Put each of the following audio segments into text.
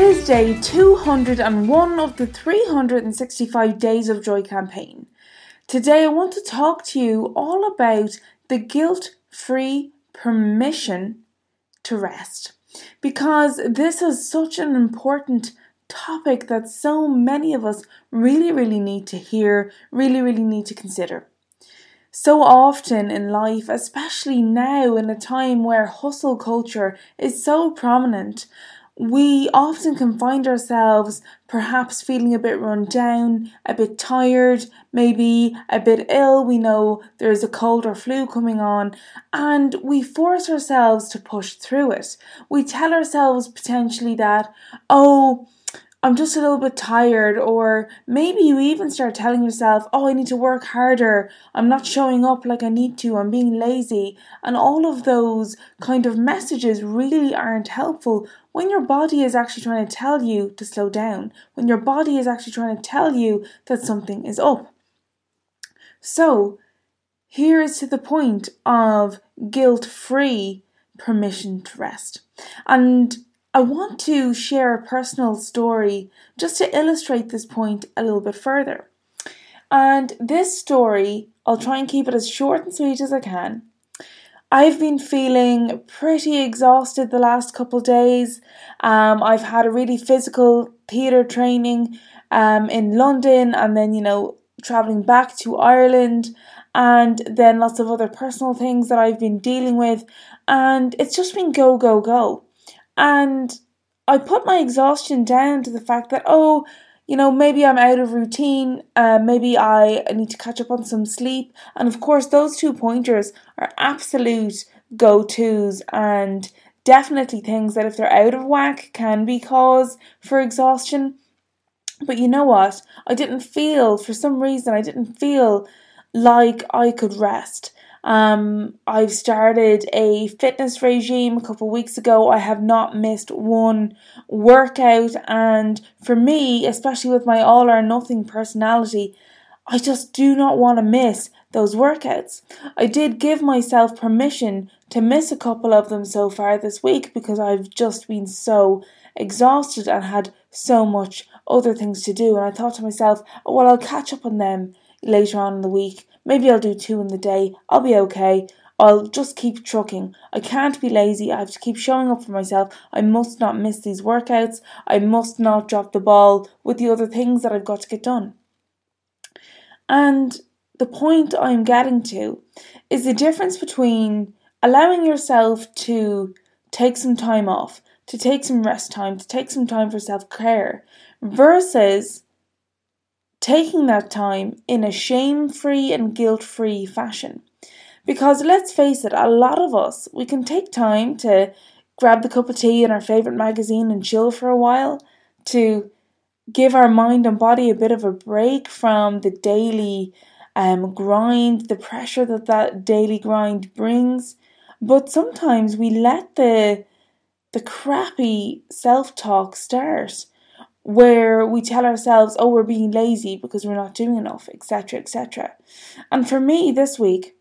It is day 201 of the 365 Days of Joy campaign. Today I want to talk to you all about the guilt-free permission to rest, because this is such an important topic that so many of us really need to hear, really need to consider. So often in life, especially now in a time where hustle culture is so prominent, we often can find ourselves perhaps feeling a bit run down, a bit tired, maybe a bit ill. We know there's a cold or flu coming on, and we force ourselves to push through it. We tell ourselves potentially that, I'm just a little bit tired, or maybe you even start telling yourself, I need to work harder, I'm not showing up like I need to, I'm being lazy. And all of those kind of messages really aren't helpful when your body is actually trying to tell you to slow down, when your body is actually trying to tell you that something is up. So here is to the point of guilt-free permission to rest. And I want to share a personal story just to illustrate this point a little bit further. And this story, I'll try and keep it as short and sweet as I can. I've been feeling pretty exhausted the last couple of days. I've had a really physical theatre training in London, and then, travelling back to Ireland, and then lots of other personal things that I've been dealing with. And it's just been go, go, go. And I put my exhaustion down to the fact that, maybe I'm out of routine, maybe I need to catch up on some sleep. And of course, those two pointers are absolute go-tos and definitely things that if they're out of whack can be cause for exhaustion. But you know what? I didn't feel like I could rest. I've started a fitness regime a couple of weeks ago. I have not missed one workout, and for me, especially with my all or nothing personality, I just do not want to miss those workouts. I did give myself permission to miss a couple of them so far this week because I've just been so exhausted and had so much other things to do, and I thought to myself, I'll catch up on them later on in the week. Maybe I'll do 2 in the day. I'll be okay. I'll just keep trucking. I can't be lazy. I have to keep showing up for myself. I must not miss these workouts. I must not drop the ball with the other things that I've got to get done. And the point I'm getting to is the difference between allowing yourself to take some time off, to take some rest time, to take some time for self-care, versus taking that time in a shame-free and guilt-free fashion. Because let's face it, a lot of us, we can take time to grab the cup of tea and our favourite magazine and chill for a while to give our mind and body a bit of a break from the daily grind, the pressure that daily grind brings. But sometimes we let the crappy self-talk start, where we tell ourselves, we're being lazy because we're not doing enough, etc, etc. And for me this week,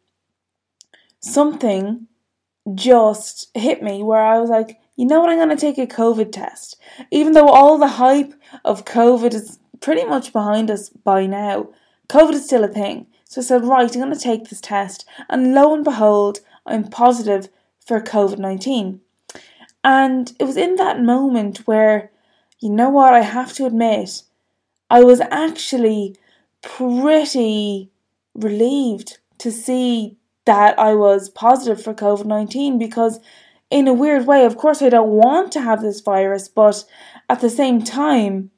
something just hit me where I was like, I'm going to take a COVID test. Even though all the hype of COVID is pretty much behind us by now, COVID is still a thing. So I said, right, I'm going to take this test. And lo and behold, I'm positive for COVID-19. And it was in that moment where, I have to admit, I was actually pretty relieved to see that I was positive for COVID-19, because in a weird way, of course, I don't want to have this virus, but at the same time,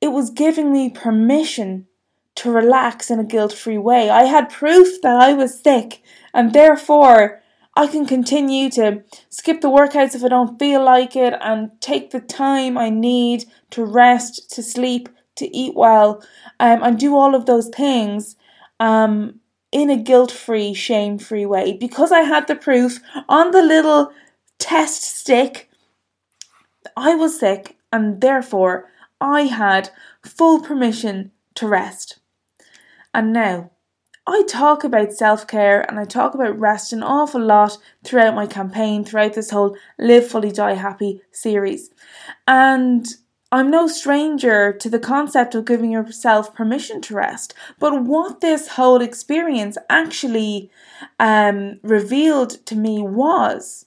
it was giving me permission to relax in a guilt-free way. I had proof that I was sick, and therefore I can continue to skip the workouts if I don't feel like it and take the time I need to rest, to sleep, to eat well, and do all of those things in a guilt-free, shame-free way. Because I had the proof on the little test stick, I was sick, and therefore I had full permission to rest. And now, I talk about self-care and I talk about rest an awful lot throughout my campaign, throughout this whole Live Fully Die Happy series. And I'm no stranger to the concept of giving yourself permission to rest. But what this whole experience actually revealed to me was,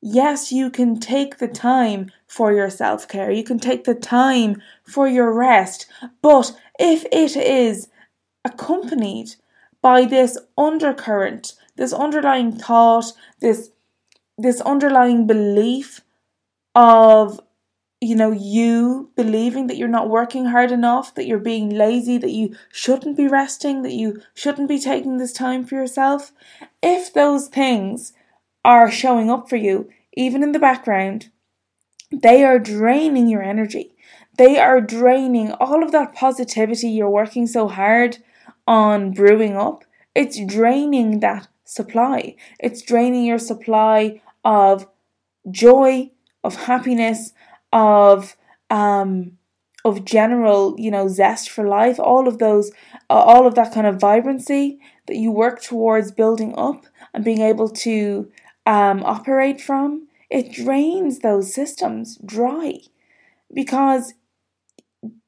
yes, you can take the time for your self-care. You can take the time for your rest. But if it is accompanied by this undercurrent, this underlying thought, this underlying belief of, you know, you believing that you're not working hard enough, that you're being lazy, that you shouldn't be resting, that you shouldn't be taking this time for yourself. If those things are showing up for you, even in the background, they are draining your energy. They are draining all of that positivity you're working so hard on brewing up. It's draining that supply. It's draining your supply of joy, of happiness, of general, you know, zest for life. All of those, all of that kind of vibrancy that you work towards building up and being able to operate from. It drains those systems dry, because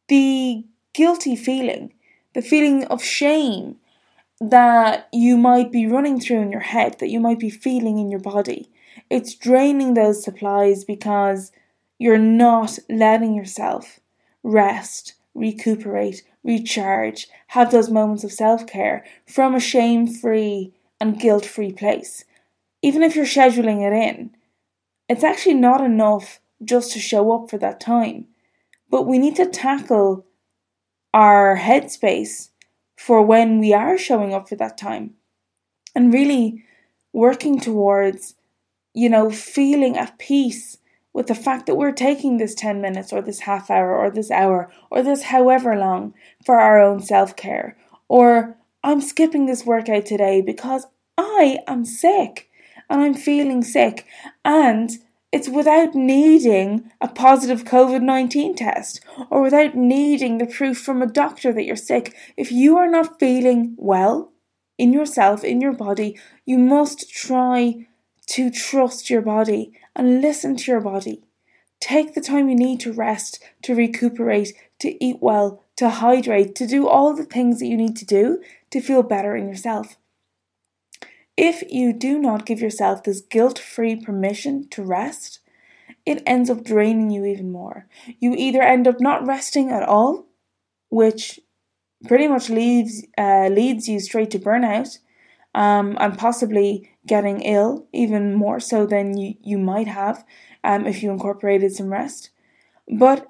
the guilty feeling, the feeling of shame that you might be running through in your head, that you might be feeling in your body, it's draining those supplies because you're not letting yourself rest, recuperate, recharge, have those moments of self-care from a shame-free and guilt-free place. Even if you're scheduling it in, it's actually not enough just to show up for that time. But we need to tackle our headspace for when we are showing up for that time, and really working towards, you know, feeling at peace with the fact that we're taking this 10 minutes or this half hour or this however long for our own self-care. Or I'm skipping this workout today because I am sick and I'm feeling sick, and it's without needing a positive COVID-19 test or without needing the proof from a doctor that you're sick. If you are not feeling well in yourself, in your body, you must try to trust your body and listen to your body. Take the time you need to rest, to recuperate, to eat well, to hydrate, to do all the things that you need to do to feel better in yourself. If you do not give yourself this guilt-free permission to rest, it ends up draining you even more. You either end up not resting at all, which pretty much leads you straight to burnout, and possibly getting ill even more so than you might have if you incorporated some rest. But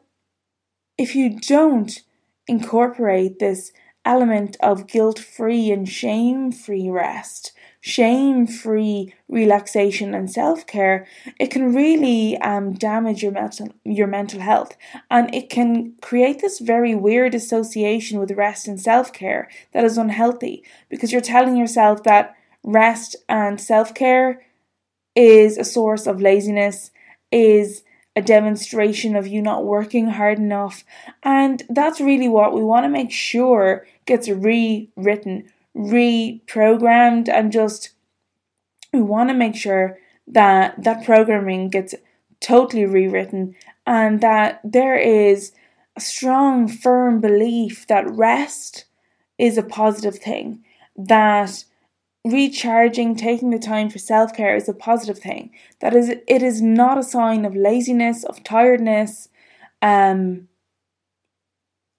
if you don't incorporate this element of guilt-free and shame-free rest, shame-free relaxation and self-care, it can really damage your mental health, and it can create this very weird association with rest and self-care that is unhealthy, because you're telling yourself that rest and self-care is a source of laziness, is a demonstration of you not working hard enough, and that's really what we want to make sure gets rewritten, reprogrammed, and just we want to make sure that that programming gets totally rewritten, and that there is a strong, firm belief that rest is a positive thing, that recharging, taking the time for self-care is a positive thing, that is, it is not a sign of laziness, of tiredness,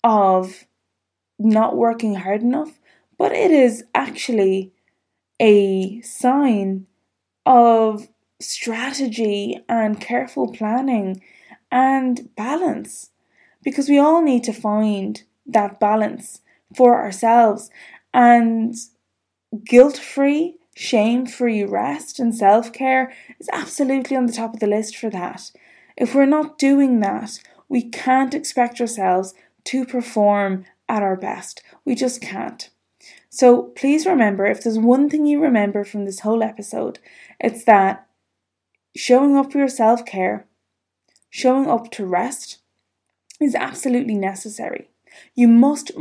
of not working hard enough. But it is actually a sign of strategy and careful planning and balance, because we all need to find that balance for ourselves. And guilt-free, shame-free rest and self-care is absolutely on the top of the list for that. If we're not doing that, we can't expect ourselves to perform at our best. We just can't. So please remember, if there's one thing you remember from this whole episode, it's that showing up for your self-care, showing up to rest is absolutely necessary. You must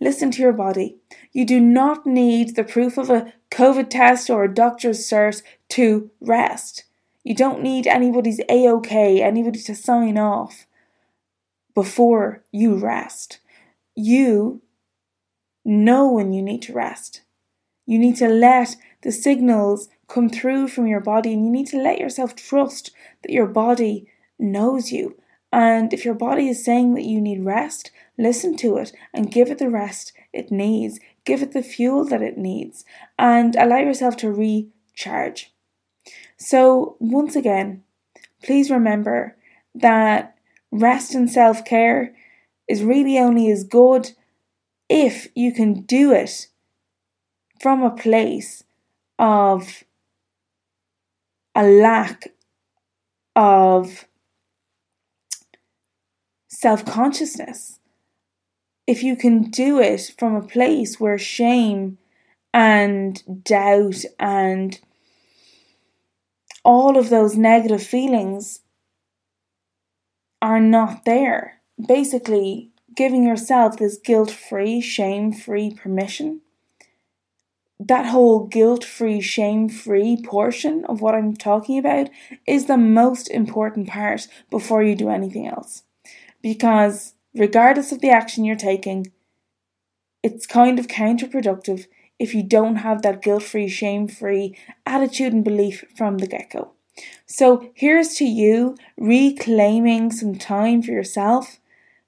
listen to your body. You do not need the proof of a COVID test or a doctor's cert to rest. You don't need anybody's A-OK, anybody to sign off before you rest. You know when you need to rest. You need to let the signals come through from your body, and you need to let yourself trust that your body knows you. And if your body is saying that you need rest, listen to it and give it the rest it needs. Give it the fuel that it needs and allow yourself to recharge. So once again, please remember that rest and self-care is really only as good if you can do it from a place of a lack of self-consciousness. If you can do it from a place where shame and doubt and all of those negative feelings are not there. Basically, giving yourself this guilt-free, shame-free permission. That whole guilt-free, shame-free portion of what I'm talking about is the most important part before you do anything else. Because regardless of the action you're taking, it's kind of counterproductive if you don't have that guilt-free, shame-free attitude and belief from the get-go. So here's to you reclaiming some time for yourself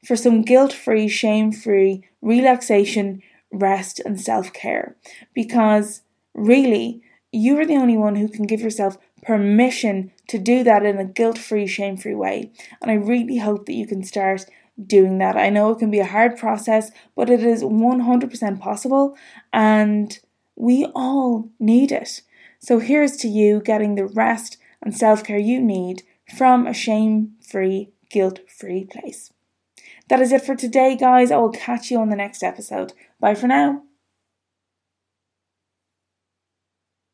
for some guilt-free, shame-free relaxation, rest and self-care. Because really, you are the only one who can give yourself permission to do that in a guilt-free, shame-free way. And I really hope that you can start doing that. I know it can be a hard process, but it is 100% possible and we all need it. So here's to you getting the rest and self-care you need from a shame-free, guilt-free place. That is it for today, guys. I will catch you on the next episode. Bye for now.